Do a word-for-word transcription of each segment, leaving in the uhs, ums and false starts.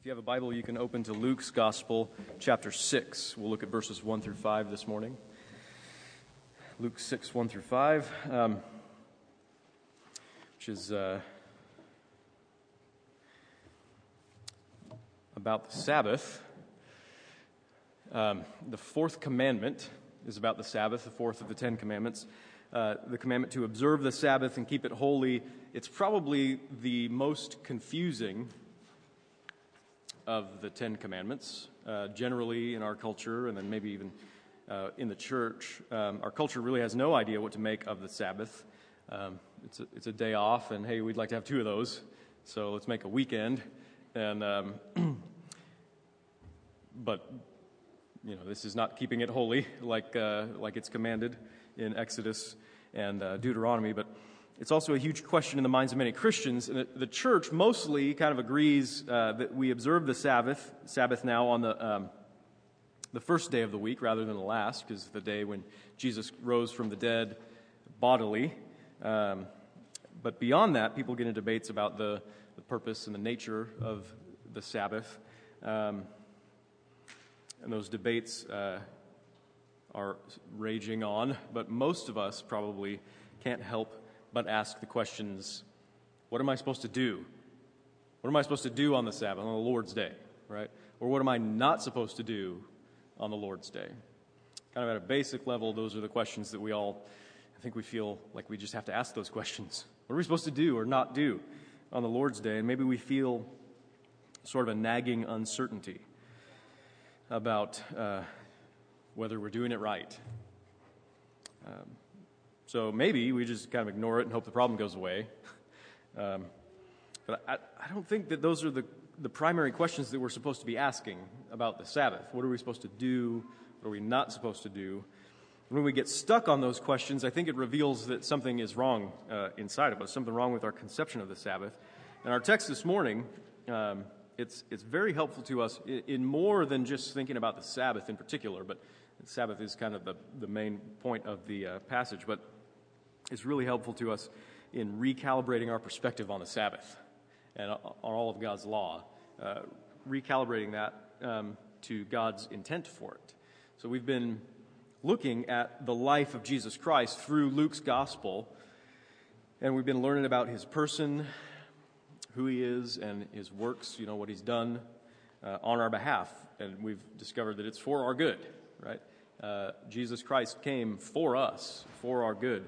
If you have a Bible, you can open to Luke's Gospel, chapter six. We'll look at verses one through five this morning. Luke six, one through five, um, which is uh, about the Sabbath. Um, the fourth commandment is about the Sabbath, the fourth of the Ten Commandments. Uh, the commandment to observe the Sabbath and keep it holy. It's probably the most confusing of the Ten Commandments, uh, generally in our culture, and then maybe even uh, in the church. Um, our culture really has no idea what to make of the Sabbath. Um, it's, a, it's a day off, and hey, we'd like to have two of those, so let's make a weekend. And um, but, you know, this is not keeping it holy like, uh, like it's commanded in Exodus and uh, Deuteronomy, but it's also a huge question in the minds of many Christians, and the church mostly kind of agrees uh, that we observe the Sabbath, Sabbath now on the um, the first day of the week rather than the last, because the day when Jesus rose from the dead bodily. Um, but beyond that, people get into debates about the, the purpose and the nature of the Sabbath, um, and those debates uh, are raging on. But most of us probably can't help but ask the questions, what am I supposed to do? What am I supposed to do on the Sabbath, on the Lord's Day, right? Or what am I not supposed to do on the Lord's Day? Kind of at a basic level, those are the questions that we all, I think we feel like we just have to ask those questions. What are we supposed to do or not do on the Lord's Day? And maybe we feel sort of a nagging uncertainty about uh, whether we're doing it right. Um, So maybe we just kind of ignore it and hope the problem goes away. Um, but I, I don't think that those are the, the primary questions that we're supposed to be asking about the Sabbath. What are we supposed to do? What are we not supposed to do? And when we get stuck on those questions, I think it reveals that something is wrong uh, inside of us, something wrong with our conception of the Sabbath. And our text this morning, um, it's, it's very helpful to us in, in more than just thinking about the Sabbath in particular, but Sabbath is kind of the, the main point of the uh, passage. But it's really helpful to us in recalibrating our perspective on the Sabbath and on all of God's law, uh, recalibrating that um, to God's intent for it. So we've been looking at the life of Jesus Christ through Luke's gospel, and we've been learning about his person, who he is, and his works, you know, what he's done uh, on our behalf. And we've discovered that it's for our good, right? Uh, Jesus Christ came for us, for our good.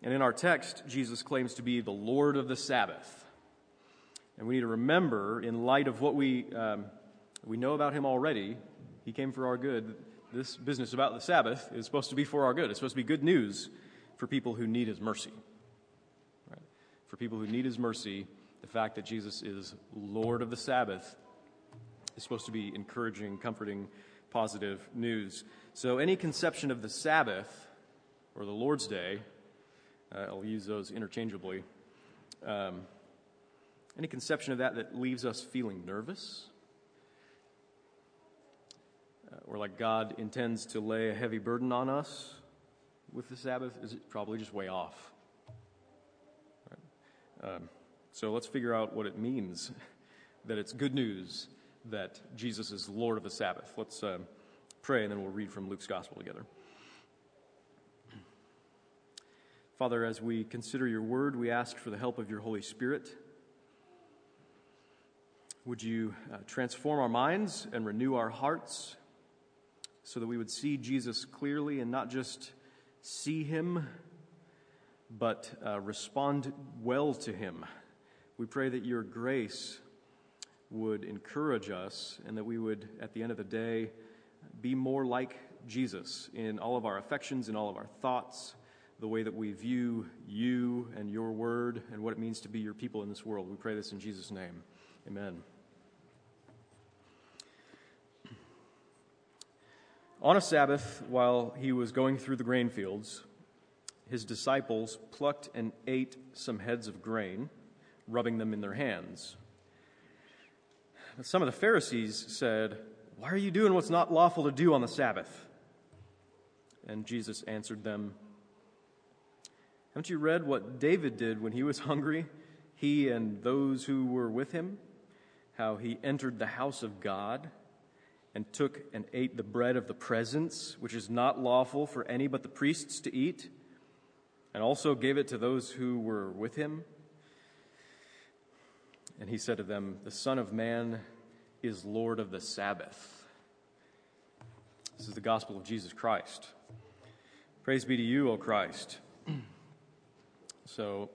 And in our text, Jesus claims to be the Lord of the Sabbath. And we need to remember, in light of what we um, we know about him already, he came for our good. This business about the Sabbath is supposed to be for our good. It's supposed to be good news for people who need his mercy. Right? For people who need his mercy, the fact that Jesus is Lord of the Sabbath is supposed to be encouraging, comforting, positive news. So any conception of the Sabbath or the Lord's Day, Uh, I'll use those interchangeably. Um, any conception of that that leaves us feeling nervous? Uh, or like God intends to lay a heavy burden on us with the Sabbath is probably just way off. Right. Um, so let's figure out what it means that it's good news that Jesus is Lord of the Sabbath. Let's um, pray, and then we'll read from Luke's Gospel together. Father, as we consider your word, we ask for the help of your Holy Spirit. Would you uh, transform our minds and renew our hearts so that we would see Jesus clearly and not just see him, but uh, respond well to him. We pray that your grace would encourage us and that we would, at the end of the day, be more like Jesus in all of our affections, in all of our thoughts, the way that we view you and your word and what it means to be your people in this world. We pray this in Jesus' name. Amen. On a Sabbath, while he was going through the grain fields, his disciples plucked and ate some heads of grain, rubbing them in their hands. Some of the Pharisees said, "Why are you doing what's not lawful to do on the Sabbath?" And Jesus answered them, "Haven't you read what David did when he was hungry, he and those who were with him? how he entered the house of God and took and ate the bread of the presence, which is not lawful for any but the priests to eat, and also gave it to those who were with him. And he said to them, "The Son of Man is Lord of the Sabbath." This is the gospel of Jesus Christ. Praise be to you, O Christ. So,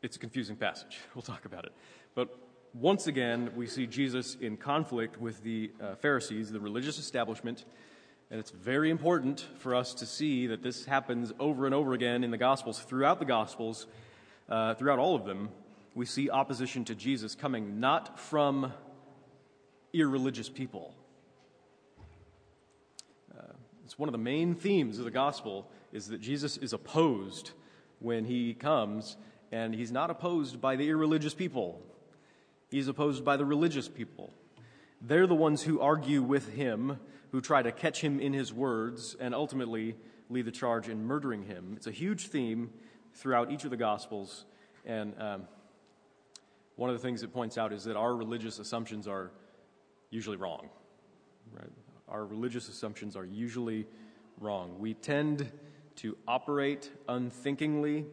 it's a confusing passage. We'll talk about it. But once again, we see Jesus in conflict with the uh, Pharisees, the religious establishment, and it's very important for us to see that this happens over and over again in the Gospels. Throughout the Gospels, uh, throughout all of them, we see opposition to Jesus coming not from irreligious people. Uh, it's one of the main themes of the Gospel is that Jesus is opposed when he comes, and he's not opposed by the irreligious people. He's opposed by the religious people. They're the ones who argue with him, who try to catch him in his words, and ultimately lead the charge in murdering him. It's a huge theme throughout each of the Gospels, and um, one of the things it points out is that our religious assumptions are usually wrong. Right? Our religious assumptions are usually wrong. We tend to operate unthinkingly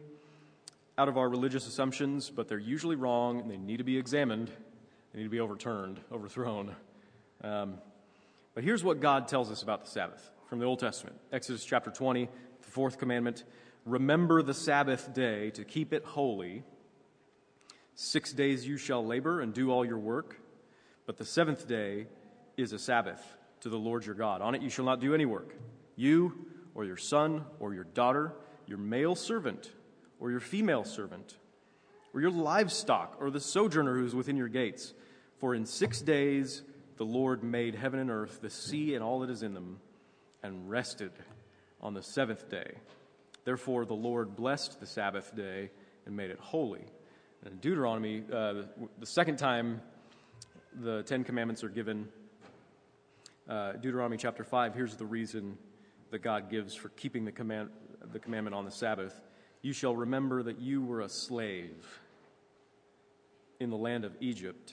out of our religious assumptions, but they're usually wrong, and they need to be examined. They need to be overturned, overthrown. Um, but here's what God tells us about the Sabbath from the Old Testament. Exodus chapter twenty, the fourth commandment, "Remember the Sabbath day to keep it holy. Six days you shall labor and do all your work, but the seventh day is a Sabbath to the Lord your God. On it you shall not do any work, you or your son or your daughter, your male servant or your female servant, or your livestock, or the sojourner who is within your gates. For in six days the Lord made heaven and earth, the sea and all that is in them, and rested on the seventh day. Therefore the Lord blessed the Sabbath day and made it holy." And in Deuteronomy, uh, the, the second time the Ten Commandments are given, uh, Deuteronomy chapter five, here's the reason that God gives for keeping the command, the commandment on the Sabbath. "You shall remember that you were a slave in the land of Egypt,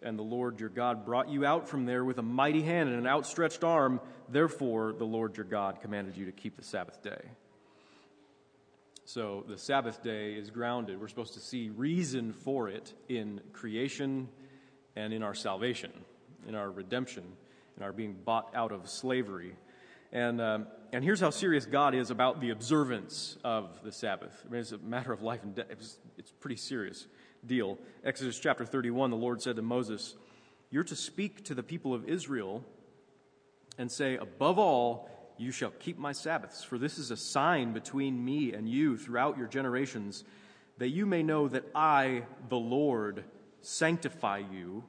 and the Lord your God brought you out from there with a mighty hand and an outstretched arm. Therefore, the Lord your God commanded you to keep the Sabbath day." So the Sabbath day is grounded. We're supposed to see reason for it in creation and in our salvation, in our redemption, in our being bought out of slavery. And um, and here's how serious God is about the observance of the Sabbath. I mean, it's a matter of life and death. It's, it's a pretty serious deal. Exodus chapter thirty-one, the Lord said to Moses, "You're to speak to the people of Israel and say, 'Above all, you shall keep my Sabbaths, for this is a sign between me and you throughout your generations, that you may know that I, the Lord, sanctify you.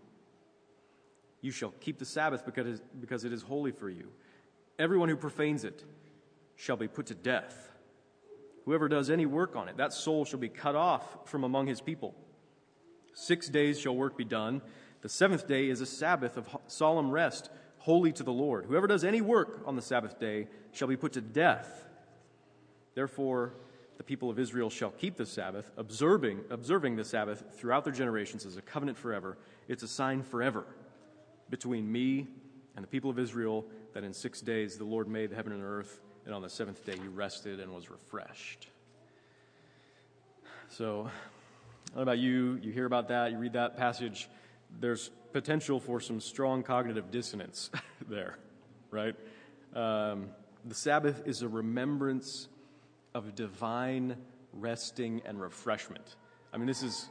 You shall keep the Sabbath because because it is holy for you. Everyone who profanes it shall be put to death. Whoever does any work on it, that soul shall be cut off from among his people. Six days shall work be done. The seventh day is a Sabbath of solemn rest, holy to the Lord. Whoever does any work on the Sabbath day shall be put to death. Therefore, the people of Israel shall keep the Sabbath, observing, observing the Sabbath throughout their generations as a covenant forever. It's a sign forever between me and the people of Israel, that in six days the Lord made heaven and earth, and on the seventh day he rested and was refreshed." So, I don't know about you, you hear about that, you read that passage, there's potential for some strong cognitive dissonance there, right? Um, the Sabbath is a remembrance of divine resting and refreshment. I mean, this is,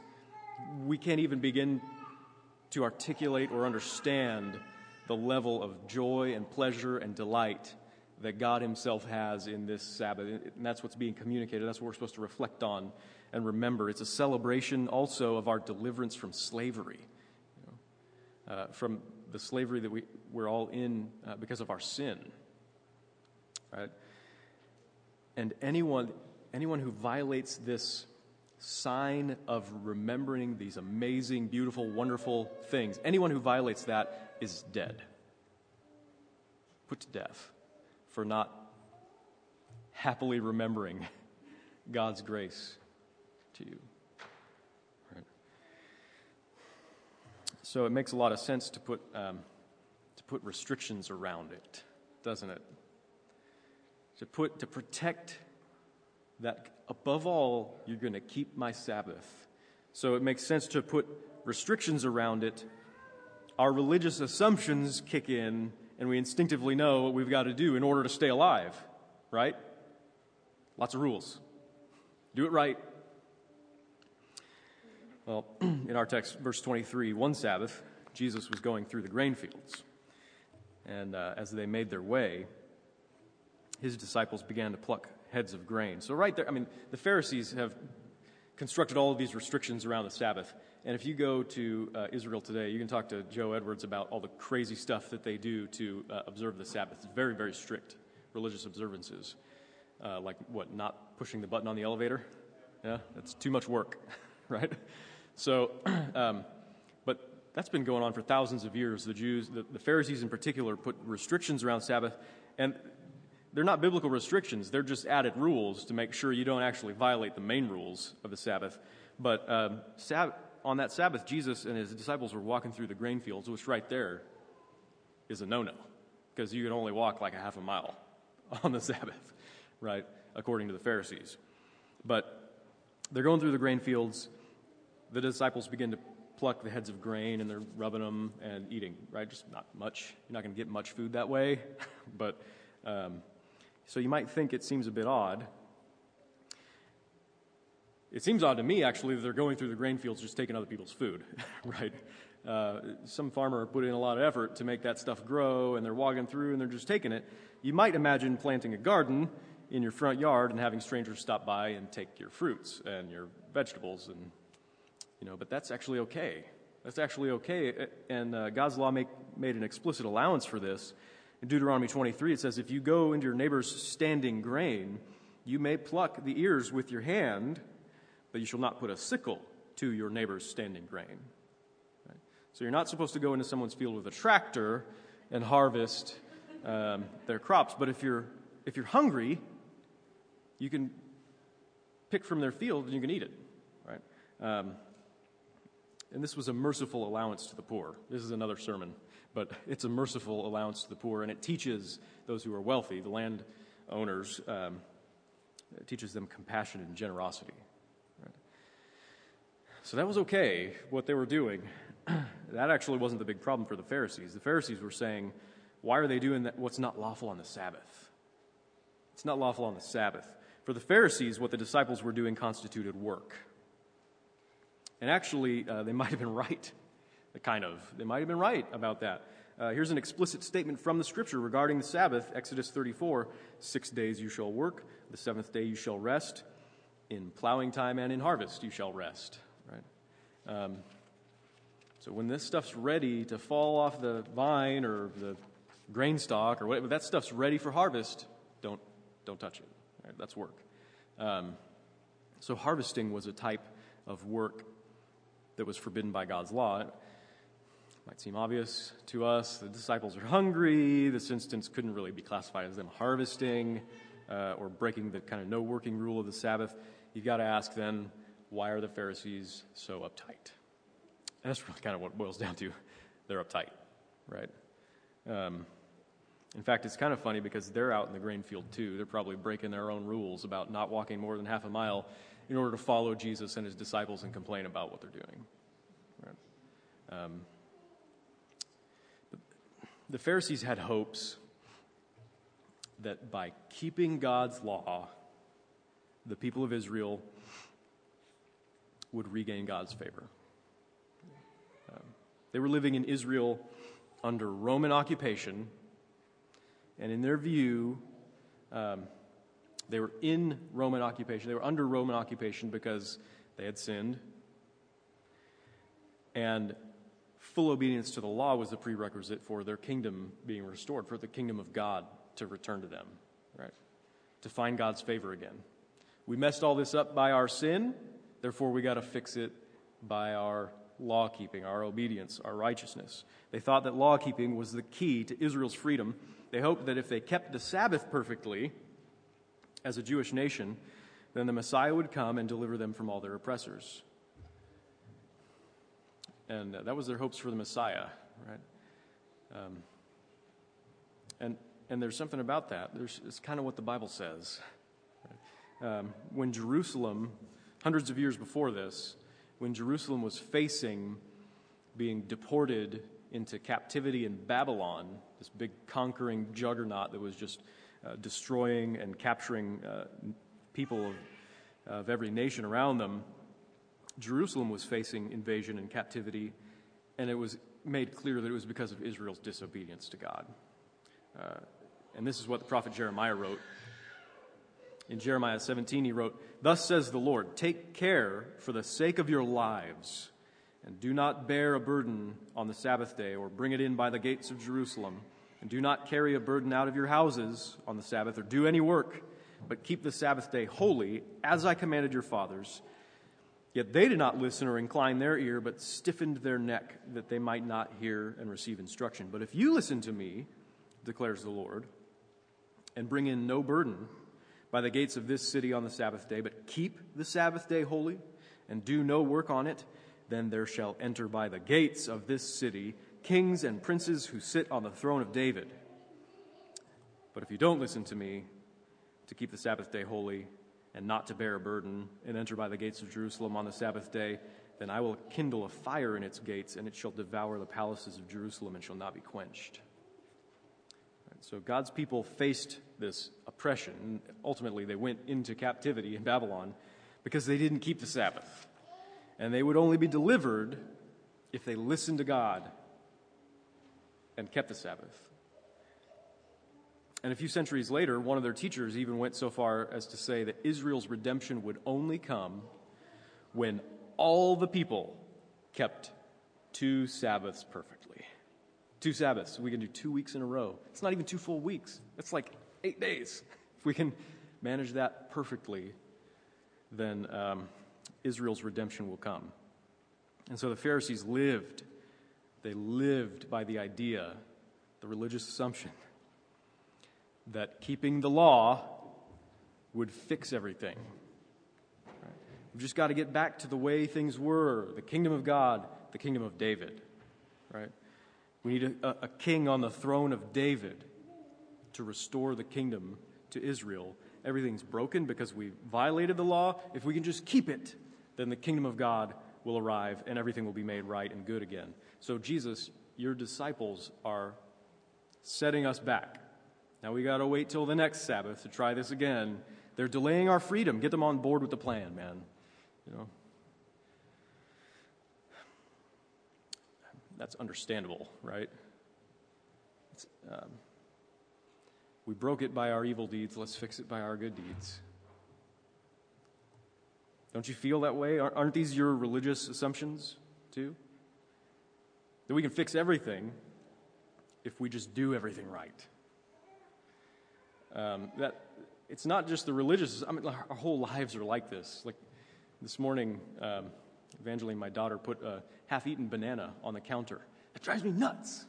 we can't even begin to articulate or understand the level of joy and pleasure and delight that God himself has in this Sabbath. And that's what's being communicated. That's what we're supposed to reflect on and remember. It's a celebration also of our deliverance from slavery, you know, uh, from the slavery that we, we're all in uh, because of our sin. Right? And anyone, anyone who violates this sign of remembering these amazing, beautiful, wonderful things, anyone who violates that is dead, put to death for not happily remembering God's grace to you. Right. So it makes a lot of sense to put um, to put restrictions around it, doesn't it? To put to protect that. Above all, you're going to keep my Sabbath. So it makes sense to put restrictions around it. Our religious assumptions kick in, and we instinctively know what we've got to do in order to stay alive, right? Lots of rules. Do it right. Well, in our text, verse twenty-three, one Sabbath, Jesus was going through the grain fields. And uh, as they made their way, his disciples began to pluck heads of grain. So right there, I mean, the Pharisees have constructed all of these restrictions around the Sabbath. And if you go to uh, Israel today, you can talk to Joe Edwards about all the crazy stuff that they do to uh, observe the Sabbath. It's very, very strict religious observances. Uh, like, what, not pushing the button on the elevator? Yeah, that's too much work, right? So, um, but that's been going on for thousands of years. The Jews, the, the Pharisees in particular, put restrictions around Sabbath, and they're not biblical restrictions. They're just added rules to make sure you don't actually violate the main rules of the Sabbath. But um, Sab- on that Sabbath, Jesus and his disciples were walking through the grain fields, which right there is a no-no, because you can only walk like a half a mile on the Sabbath, right, according to the Pharisees. But they're going through the grain fields. The disciples begin to pluck the heads of grain, and they're rubbing them and eating, right? Just not much. You're not going to get much food that way, but... Um, So you might think it seems a bit odd. It seems odd to me, actually, that they're going through the grain fields just taking other people's food, right? Uh, some farmer put in a lot of effort to make that stuff grow, and they're walking through, and they're just taking it. You might imagine planting a garden in your front yard and having strangers stop by and take your fruits and your vegetables, and you know. But that's actually okay. That's actually okay, and uh, God's law make, made an explicit allowance for this. In Deuteronomy twenty-three, it says, if you go into your neighbor's standing grain, you may pluck the ears with your hand, but you shall not put a sickle to your neighbor's standing grain. Right? So you're not supposed to go into someone's field with a tractor and harvest um, their crops. But if you're if you're hungry, you can pick from their field and you can eat it. Right? Um, and this was a merciful allowance to the poor. This is another sermon. But it's a merciful allowance to the poor, and it teaches those who are wealthy, the landowners, um, it teaches them compassion and generosity. Right? So that was okay, what they were doing. That actually wasn't the big problem for the Pharisees. The Pharisees were saying, why are they doing that? What's not lawful on the Sabbath? It's not lawful on the Sabbath. For the Pharisees, what the disciples were doing constituted work. And actually, uh, they might have been right. Kind of. They might have been right about that. Uh, here's an explicit statement from the Scripture regarding the Sabbath, Exodus thirty-four. Six days you shall work, the seventh day you shall rest. In plowing time and in harvest you shall rest. Right? Um, so when this stuff's ready to fall off the vine or the grain stalk or whatever, that stuff's ready for harvest, don't don't touch it. Right? That's work. Um, so harvesting was a type of work that was forbidden by God's law. Might seem obvious to us. The disciples are hungry. This instance couldn't really be classified as them harvesting uh, or breaking the kind of no working rule of the Sabbath. You've got to ask then, why are the Pharisees so uptight? And that's really kind of what it boils down to. They're uptight, right? Um, in fact, it's kind of funny because they're out in the grain field too. They're probably breaking their own rules about not walking more than half a mile in order to follow Jesus and his disciples and complain about what they're doing. Right? Um, The Pharisees had hopes that by keeping God's law, the people of Israel would regain God's favor. Um, they were living in Israel under Roman occupation, and in their view, um, they were in Roman occupation. They were under Roman occupation because they had sinned, and full obedience to the law was the prerequisite for their kingdom being restored, for the kingdom of God to return to them, right? To find God's favor again. We messed all this up by our sin, therefore we got to fix it by our law-keeping, our obedience, our righteousness. They thought that law-keeping was the key to Israel's freedom. They hoped that if they kept the Sabbath perfectly as a Jewish nation, then the Messiah would come and deliver them from all their oppressors. and that was their hopes for the Messiah, right? Um, and and there's something about that. There's, it's kind of what the Bible says. Right? Um, when Jerusalem, hundreds of years before this, when Jerusalem was facing being deported into captivity in Babylon, this big conquering juggernaut that was just uh, destroying and capturing uh, people of, uh, of every nation around them, Jerusalem was facing invasion and captivity, and it was made clear that it was because of Israel's disobedience to God. Uh, and this is what the prophet Jeremiah wrote. In Jeremiah seventeen, he wrote, "Thus says the Lord, take care for the sake of your lives, and do not bear a burden on the Sabbath day, or bring it in by the gates of Jerusalem. And do not carry a burden out of your houses on the Sabbath, or do any work, but keep the Sabbath day holy, as I commanded your fathers. Yet they did not listen or incline their ear, but stiffened their neck, that they might not hear and receive instruction. But if you listen to me, declares the Lord, and bring in no burden by the gates of this city on the Sabbath day, but keep the Sabbath day holy, and do no work on it, then there shall enter by the gates of this city kings and princes who sit on the throne of David. But if you don't listen to me to keep the Sabbath day holy and not to bear a burden and enter by the gates of Jerusalem on the Sabbath day, then I will kindle a fire in its gates, and it shall devour the palaces of Jerusalem and shall not be quenched." Right, so God's people faced this oppression, and ultimately they went into captivity in Babylon because they didn't keep the Sabbath. And they would only be delivered if they listened to God and kept the Sabbath. And a few centuries later, one of their teachers even went so far as to say that Israel's redemption would only come when all the people kept two Sabbaths perfectly. Two Sabbaths. We can do two weeks in a row. It's not even two full weeks. It's like eight days. If we can manage that perfectly, then um, Israel's redemption will come. And so the Pharisees lived. They lived by the idea, the religious assumption, that keeping the law would fix everything. Right? We've just got to get back to the way things were, the kingdom of God, the kingdom of David. Right? We need a, a king on the throne of David to restore the kingdom to Israel. Everything's broken because we violated the law. If we can just keep it, then the kingdom of God will arrive and everything will be made right and good again. So Jesus, your disciples are setting us back. Now we got to wait till the next Sabbath to try this again. They're delaying our freedom. Get them on board with the plan, man. You know, that's understandable, right? It's, um, we broke it by our evil deeds. Let's fix it by our good deeds. Don't you feel that way? Aren't these your religious assumptions, too? That we can fix everything if we just do everything right. Um, that it's not just the religious. I mean, our whole lives are like this. Like this morning, um, Evangeline, my daughter, put a half-eaten banana on the counter. That drives me nuts.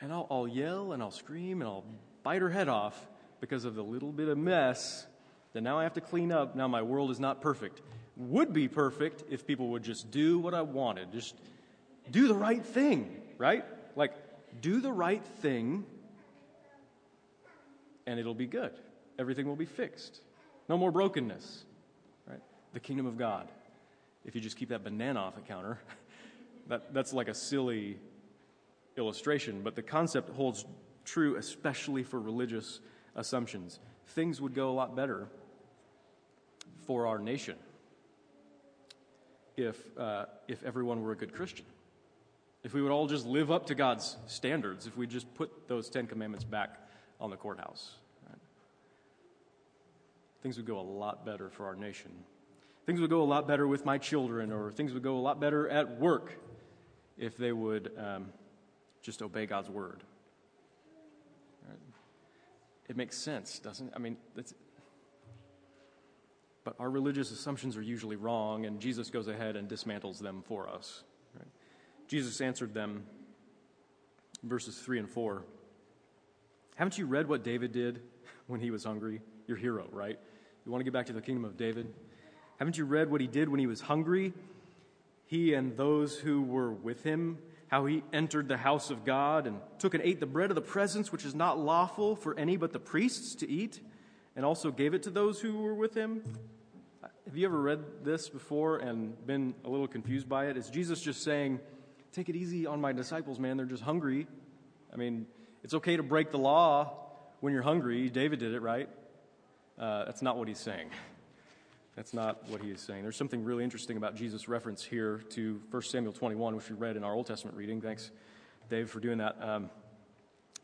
And I'll, I'll yell and I'll scream and I'll bite her head off because of the little bit of mess that now I have to clean up. Now my world is not perfect. Would be perfect if people would just do what I wanted. Just do the right thing, right? Like, do the right thing, and it'll be good. Everything will be fixed. No more brokenness, right? The kingdom of God. If you just keep that banana off the counter, that, that's like a silly illustration, but the concept holds true, especially for religious assumptions. Things would go a lot better for our nation if uh, if everyone were a good Christian. If we would all just live up to God's standards, if we just put those Ten Commandments back on the courthouse, right? Things would go a lot better for our nation. Things would go a lot better with my children, or things would go a lot better at work if they would um, just obey God's word. Right? It makes sense, doesn't it? I mean, that's, but our religious assumptions are usually wrong, and Jesus goes ahead and dismantles them for us. Right? Jesus answered them, verses three and four. Haven't you read what David did when he was hungry? Your hero, right? You want to get back to the kingdom of David? Haven't you read what he did when he was hungry? he and those who were with him, how he entered the house of God and took and ate the bread of the presence, which is not lawful for any but the priests to eat, and also gave it to those who were with him. Have you ever read this before and been a little confused by it? Is Jesus just saying, take it easy on my disciples, man. They're just hungry. I mean, it's okay to break the law when you're hungry. David did it, right? Uh, that's not what he's saying. That's not what he is saying. There's something really interesting about Jesus' reference here to First Samuel twenty-one, which we read in our Old Testament reading. Thanks, Dave, for doing that. Um,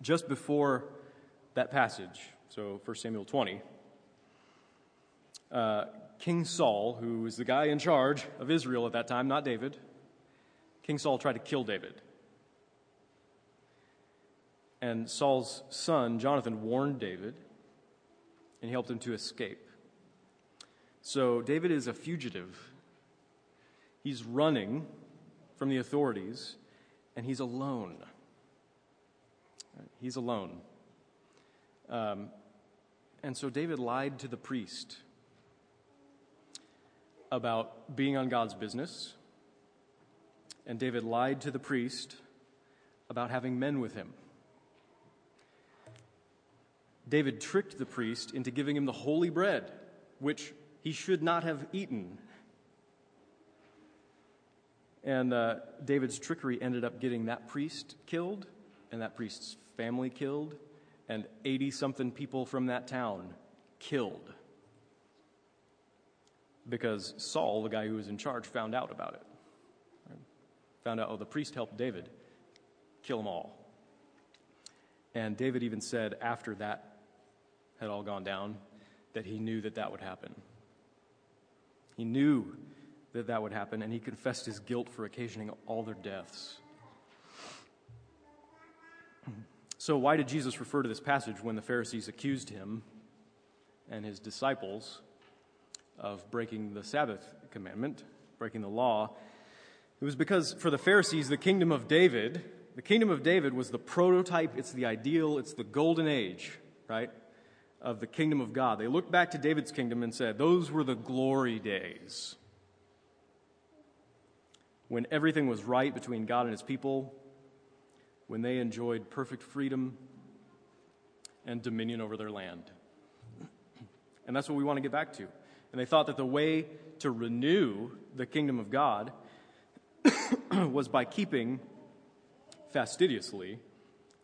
just before that passage, so First Samuel twenty, uh, King Saul, who is the guy in charge of Israel at that time, not David, King Saul tried to kill David. And Saul's son, Jonathan, warned David, and he helped him to escape. So David is a fugitive. He's running from the authorities, and he's alone. He's alone. Um, and so David lied to the priest about being on God's business, and David lied to the priest about having men with him. David tricked the priest into giving him the holy bread, which he should not have eaten. And uh, David's trickery ended up getting that priest killed, and that priest's family killed, and eighty-something people from that town killed. Because Saul, the guy who was in charge, found out about it. Right? Found out, oh, the priest helped David kill them all. And David even said after that had all gone down that he knew that that would happen. He knew that that would happen, and he confessed his guilt for occasioning all their deaths. So why did Jesus refer to this passage when the Pharisees accused him and his disciples of breaking the Sabbath commandment, breaking the law? It was because for the Pharisees, the kingdom of David, the kingdom of David was the prototype, it's the ideal, it's the golden age, right, of the kingdom of God. They looked back to David's kingdom and said, those were the glory days when everything was right between God and his people, when they enjoyed perfect freedom and dominion over their land. And that's what we want to get back to. And they thought that the way to renew the kingdom of God was by keeping fastidiously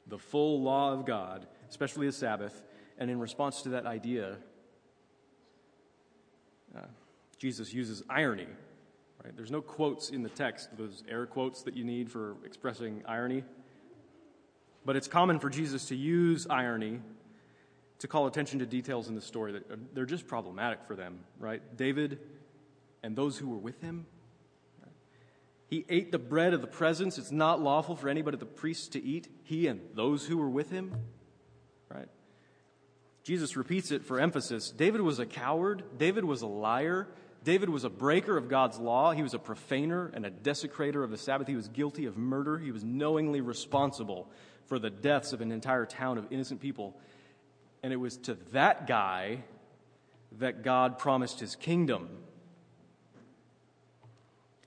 the full law of God, especially the Sabbath. And in response to that idea, uh, Jesus uses irony. Right? There's no quotes in the text, those air quotes that you need for expressing irony. But it's common for Jesus to use irony to call attention to details in the story that they're just problematic for them, right? David and those who were with him. Right? He ate the bread of the presence. It's not lawful for anybody but the priests to eat. He and those who were with him, right? Jesus repeats it for emphasis. David was a coward. David was a liar. David was a breaker of God's law. He was a profaner and a desecrator of the Sabbath. He was guilty of murder. He was knowingly responsible for the deaths of an entire town of innocent people. And it was to that guy that God promised his kingdom.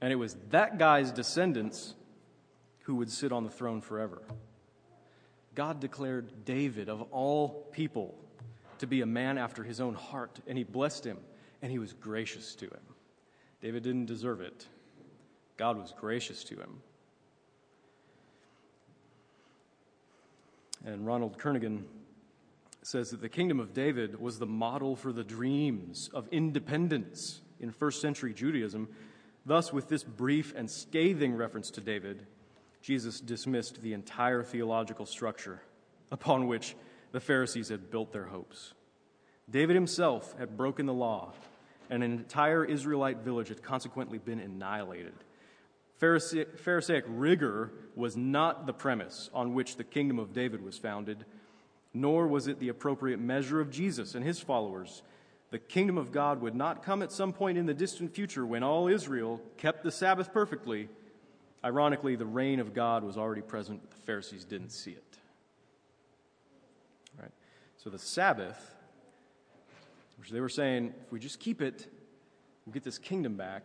And it was that guy's descendants who would sit on the throne forever. God declared David, of all people, to be a man after his own heart, and he blessed him, and he was gracious to him. David didn't deserve it. God was gracious to him. And Ronald Kernaghan says that the kingdom of David was the model for the dreams of independence in first century Judaism. Thus, with this brief and scathing reference to David, Jesus dismissed the entire theological structure upon which the Pharisees had built their hopes. David himself had broken the law, and an entire Israelite village had consequently been annihilated. Pharise- Pharisaic rigor was not the premise on which the kingdom of David was founded, nor was it the appropriate measure of Jesus and his followers. The kingdom of God would not come at some point in the distant future when all Israel kept the Sabbath perfectly. Ironically, the reign of God was already present, but the Pharisees didn't see it. Right? So the Sabbath, which they were saying, if we just keep it, we'll get this kingdom back,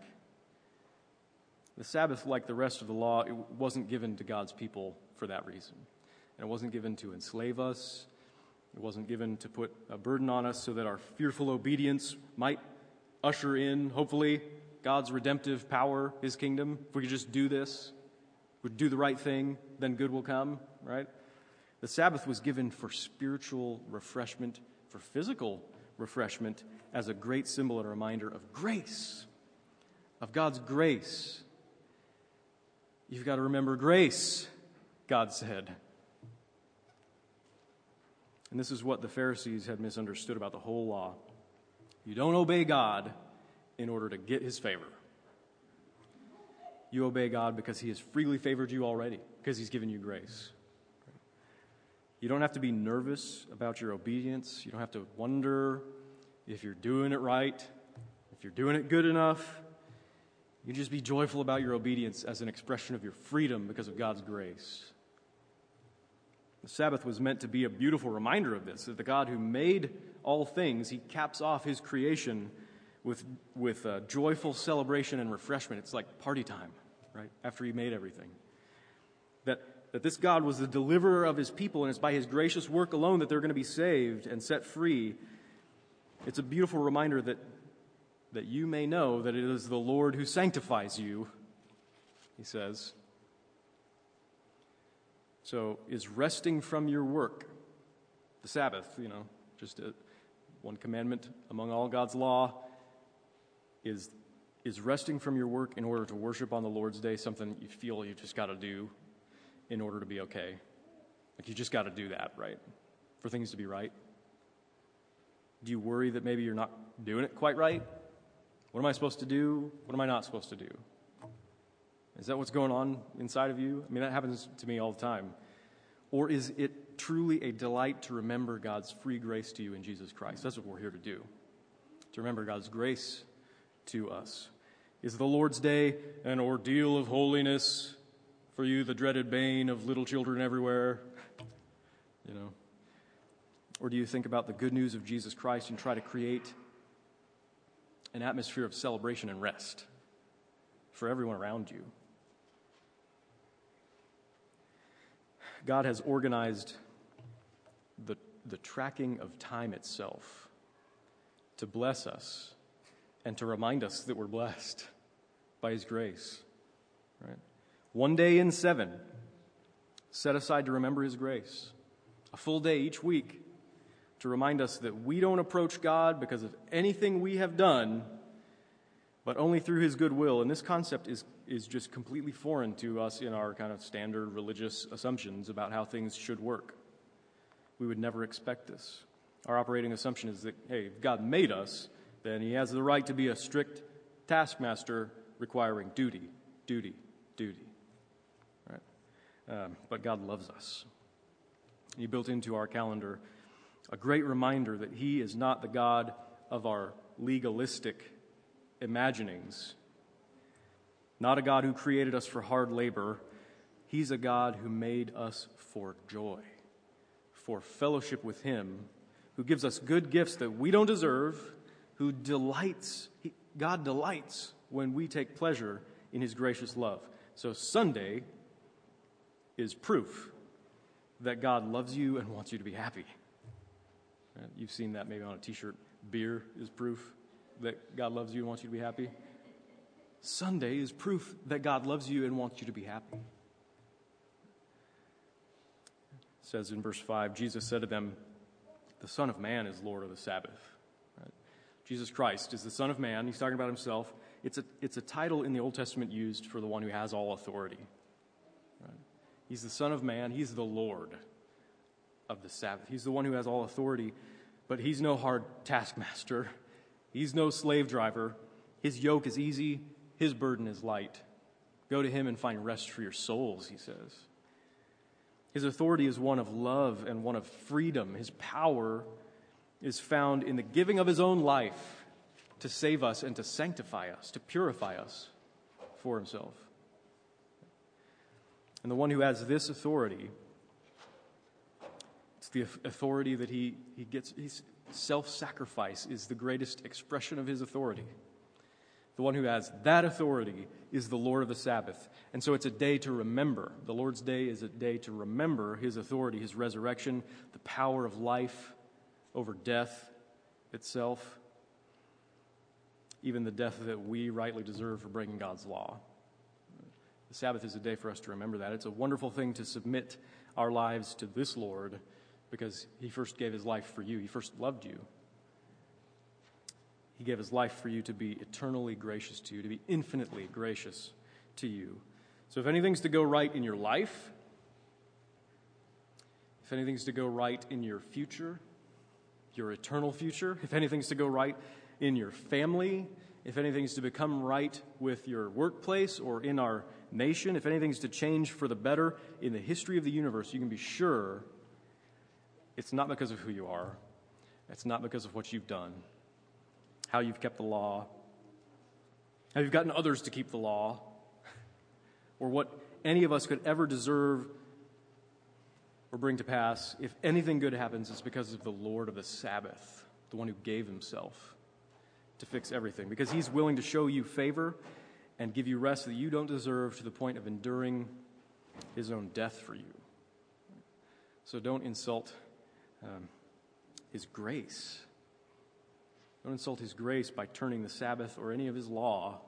The Sabbath, like the rest of the law, it wasn't given to God's people for that reason. And it wasn't given to enslave us. It wasn't given to put a burden on us so that our fearful obedience might usher in, hopefully, God's redemptive power, his kingdom. If we could just do this, if we do the right thing, then good will come, right? The Sabbath was given for spiritual refreshment, for physical refreshment, as a great symbol and a reminder of grace, of God's grace. You've got to remember grace, God said. And this is what the Pharisees had misunderstood about the whole law. You don't obey God in order to get his favor. You obey God because he has freely favored you already, because he's given you grace. You don't have to be nervous about your obedience. You don't have to wonder if you're doing it right, if you're doing it good enough. You just be joyful about your obedience as an expression of your freedom because of God's grace. The Sabbath was meant to be a beautiful reminder of this, that the God who made all things, he caps off his creation with with uh, joyful celebration and refreshment. It's like party time, right, after he made everything. That, that this God was the deliverer of his people, and it's by his gracious work alone that they're going to be saved and set free. It's a beautiful reminder that, that you may know that it is the Lord who sanctifies you, he says. So is resting from your work, the Sabbath, you know, just a, one commandment among all God's law, is is resting from your work in order to worship on the Lord's day something you feel you just got to do in order to be okay? Like you just got to do that, right, for things to be right? Do you worry that maybe you're not doing it quite right? What am I supposed to do? What am I not supposed to do? Is that what's going on inside of you? I mean, that happens to me all the time. Or is it truly a delight to remember God's free grace to you in Jesus Christ? That's what we're here to do, to remember God's grace to us. Is the Lord's Day an ordeal of holiness for you, the dreaded bane of little children everywhere? You know? Or do you think about the good news of Jesus Christ and try to create an atmosphere of celebration and rest for everyone around you? God has organized the, the tracking of time itself to bless us and to remind us that we're blessed by his grace. Right? One day in seven, set aside to remember his grace. A full day each week to remind us that we don't approach God because of anything we have done, but only through his goodwill. And this concept is, is just completely foreign to us in our kind of standard religious assumptions about how things should work. We would never expect this. Our operating assumption is that, hey, if God made us, then he has the right to be a strict taskmaster requiring duty, duty, duty. Right? Um, but God loves us. He built into our calendar a great reminder that he is not the God of our legalistic imaginings, not a God who created us for hard labor. He's a God who made us for joy, for fellowship with him, who gives us good gifts that we don't deserve, who delights, he, God delights when we take pleasure in his gracious love. So Sunday is proof that God loves you and wants you to be happy. You've seen that maybe on a t-shirt. Beer is proof that God loves you and wants you to be happy. Sunday is proof that God loves you and wants you to be happy. It says in verse five, Jesus said to them, the Son of Man is Lord of the Sabbath. Right? Jesus Christ is the Son of Man. He's talking about himself. It's a, it's a title in the Old Testament used for the one who has all authority. Right? He's the Son of Man. He's the Lord of the Sabbath. He's the one who has all authority, but he's no hard taskmaster. He's no slave driver. His yoke is easy. His burden is light. Go to him and find rest for your souls, he says. His authority is one of love and one of freedom. His power is found in the giving of his own life to save us and to sanctify us, to purify us for himself. And the one who has this authority, it's the authority that he, he gets. He's, self-sacrifice is the greatest expression of his authority. The The one who has that authority is the Lord of the Sabbath. And so it's a day to remember. The Lord's Day is a day to remember his authority, his resurrection, the power of life over death itself, even the death that we rightly deserve for breaking God's law. The Sabbath is a day for us to remember that. It's a wonderful thing to submit our lives to this Lord because he first gave his life for you. He first loved you. He gave his life for you to be eternally gracious to you, to be infinitely gracious to you. So if anything's to go right in your life, if anything's to go right in your future, your eternal future, if anything's to go right in your family, if anything's to become right with your workplace or in our nation, if anything's to change for the better in the history of the universe, you can be sure it's not because of who you are. It's not because of what you've done, how you've kept the law, how you've gotten others to keep the law, or what any of us could ever deserve or bring to pass. If anything good happens, it's because of the Lord of the Sabbath, the one who gave himself to fix everything, because he's willing to show you favor and give you rest that you don't deserve to the point of enduring his own death for you. So don't insult um, his grace. Don't insult his grace by turning the Sabbath or any of his law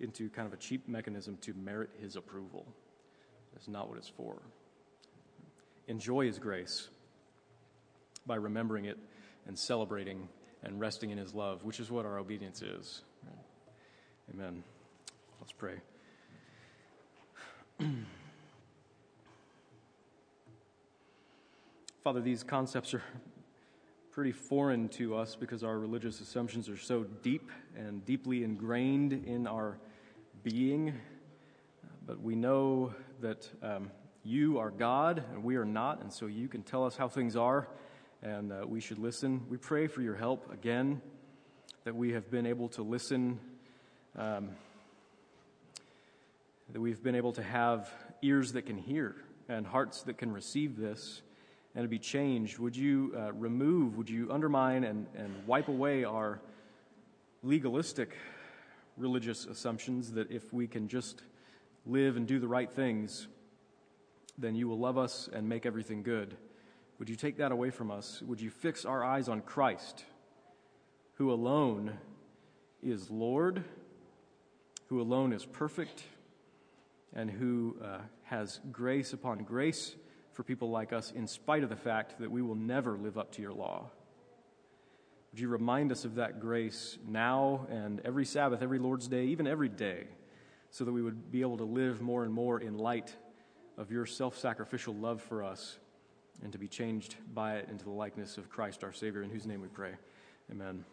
into kind of a cheap mechanism to merit his approval. That's not what it's for. Enjoy his grace by remembering it and celebrating and resting in his love, which is what our obedience is. Amen. Let's pray. Father, these concepts are pretty foreign to us because our religious assumptions are so deep and deeply ingrained in our being. But we know that um, you are God and we are not, and so you can tell us how things are, and uh, we should listen. We pray for your help again, that we have been able to listen, um, that we've been able to have ears that can hear and hearts that can receive this, and to be changed. Would you uh, remove, would you undermine and, and wipe away our legalistic religious assumptions that if we can just live and do the right things, then you will love us and make everything good. Would you take that away from us? Would you fix our eyes on Christ, who alone is Lord, who alone is perfect, and who uh, has grace upon grace for people like us, in spite of the fact that we will never live up to your law. Would you remind us of that grace now and every Sabbath, every Lord's Day, even every day, so that we would be able to live more and more in light of your self-sacrificial love for us and to be changed by it into the likeness of Christ our Savior, in whose name we pray. Amen.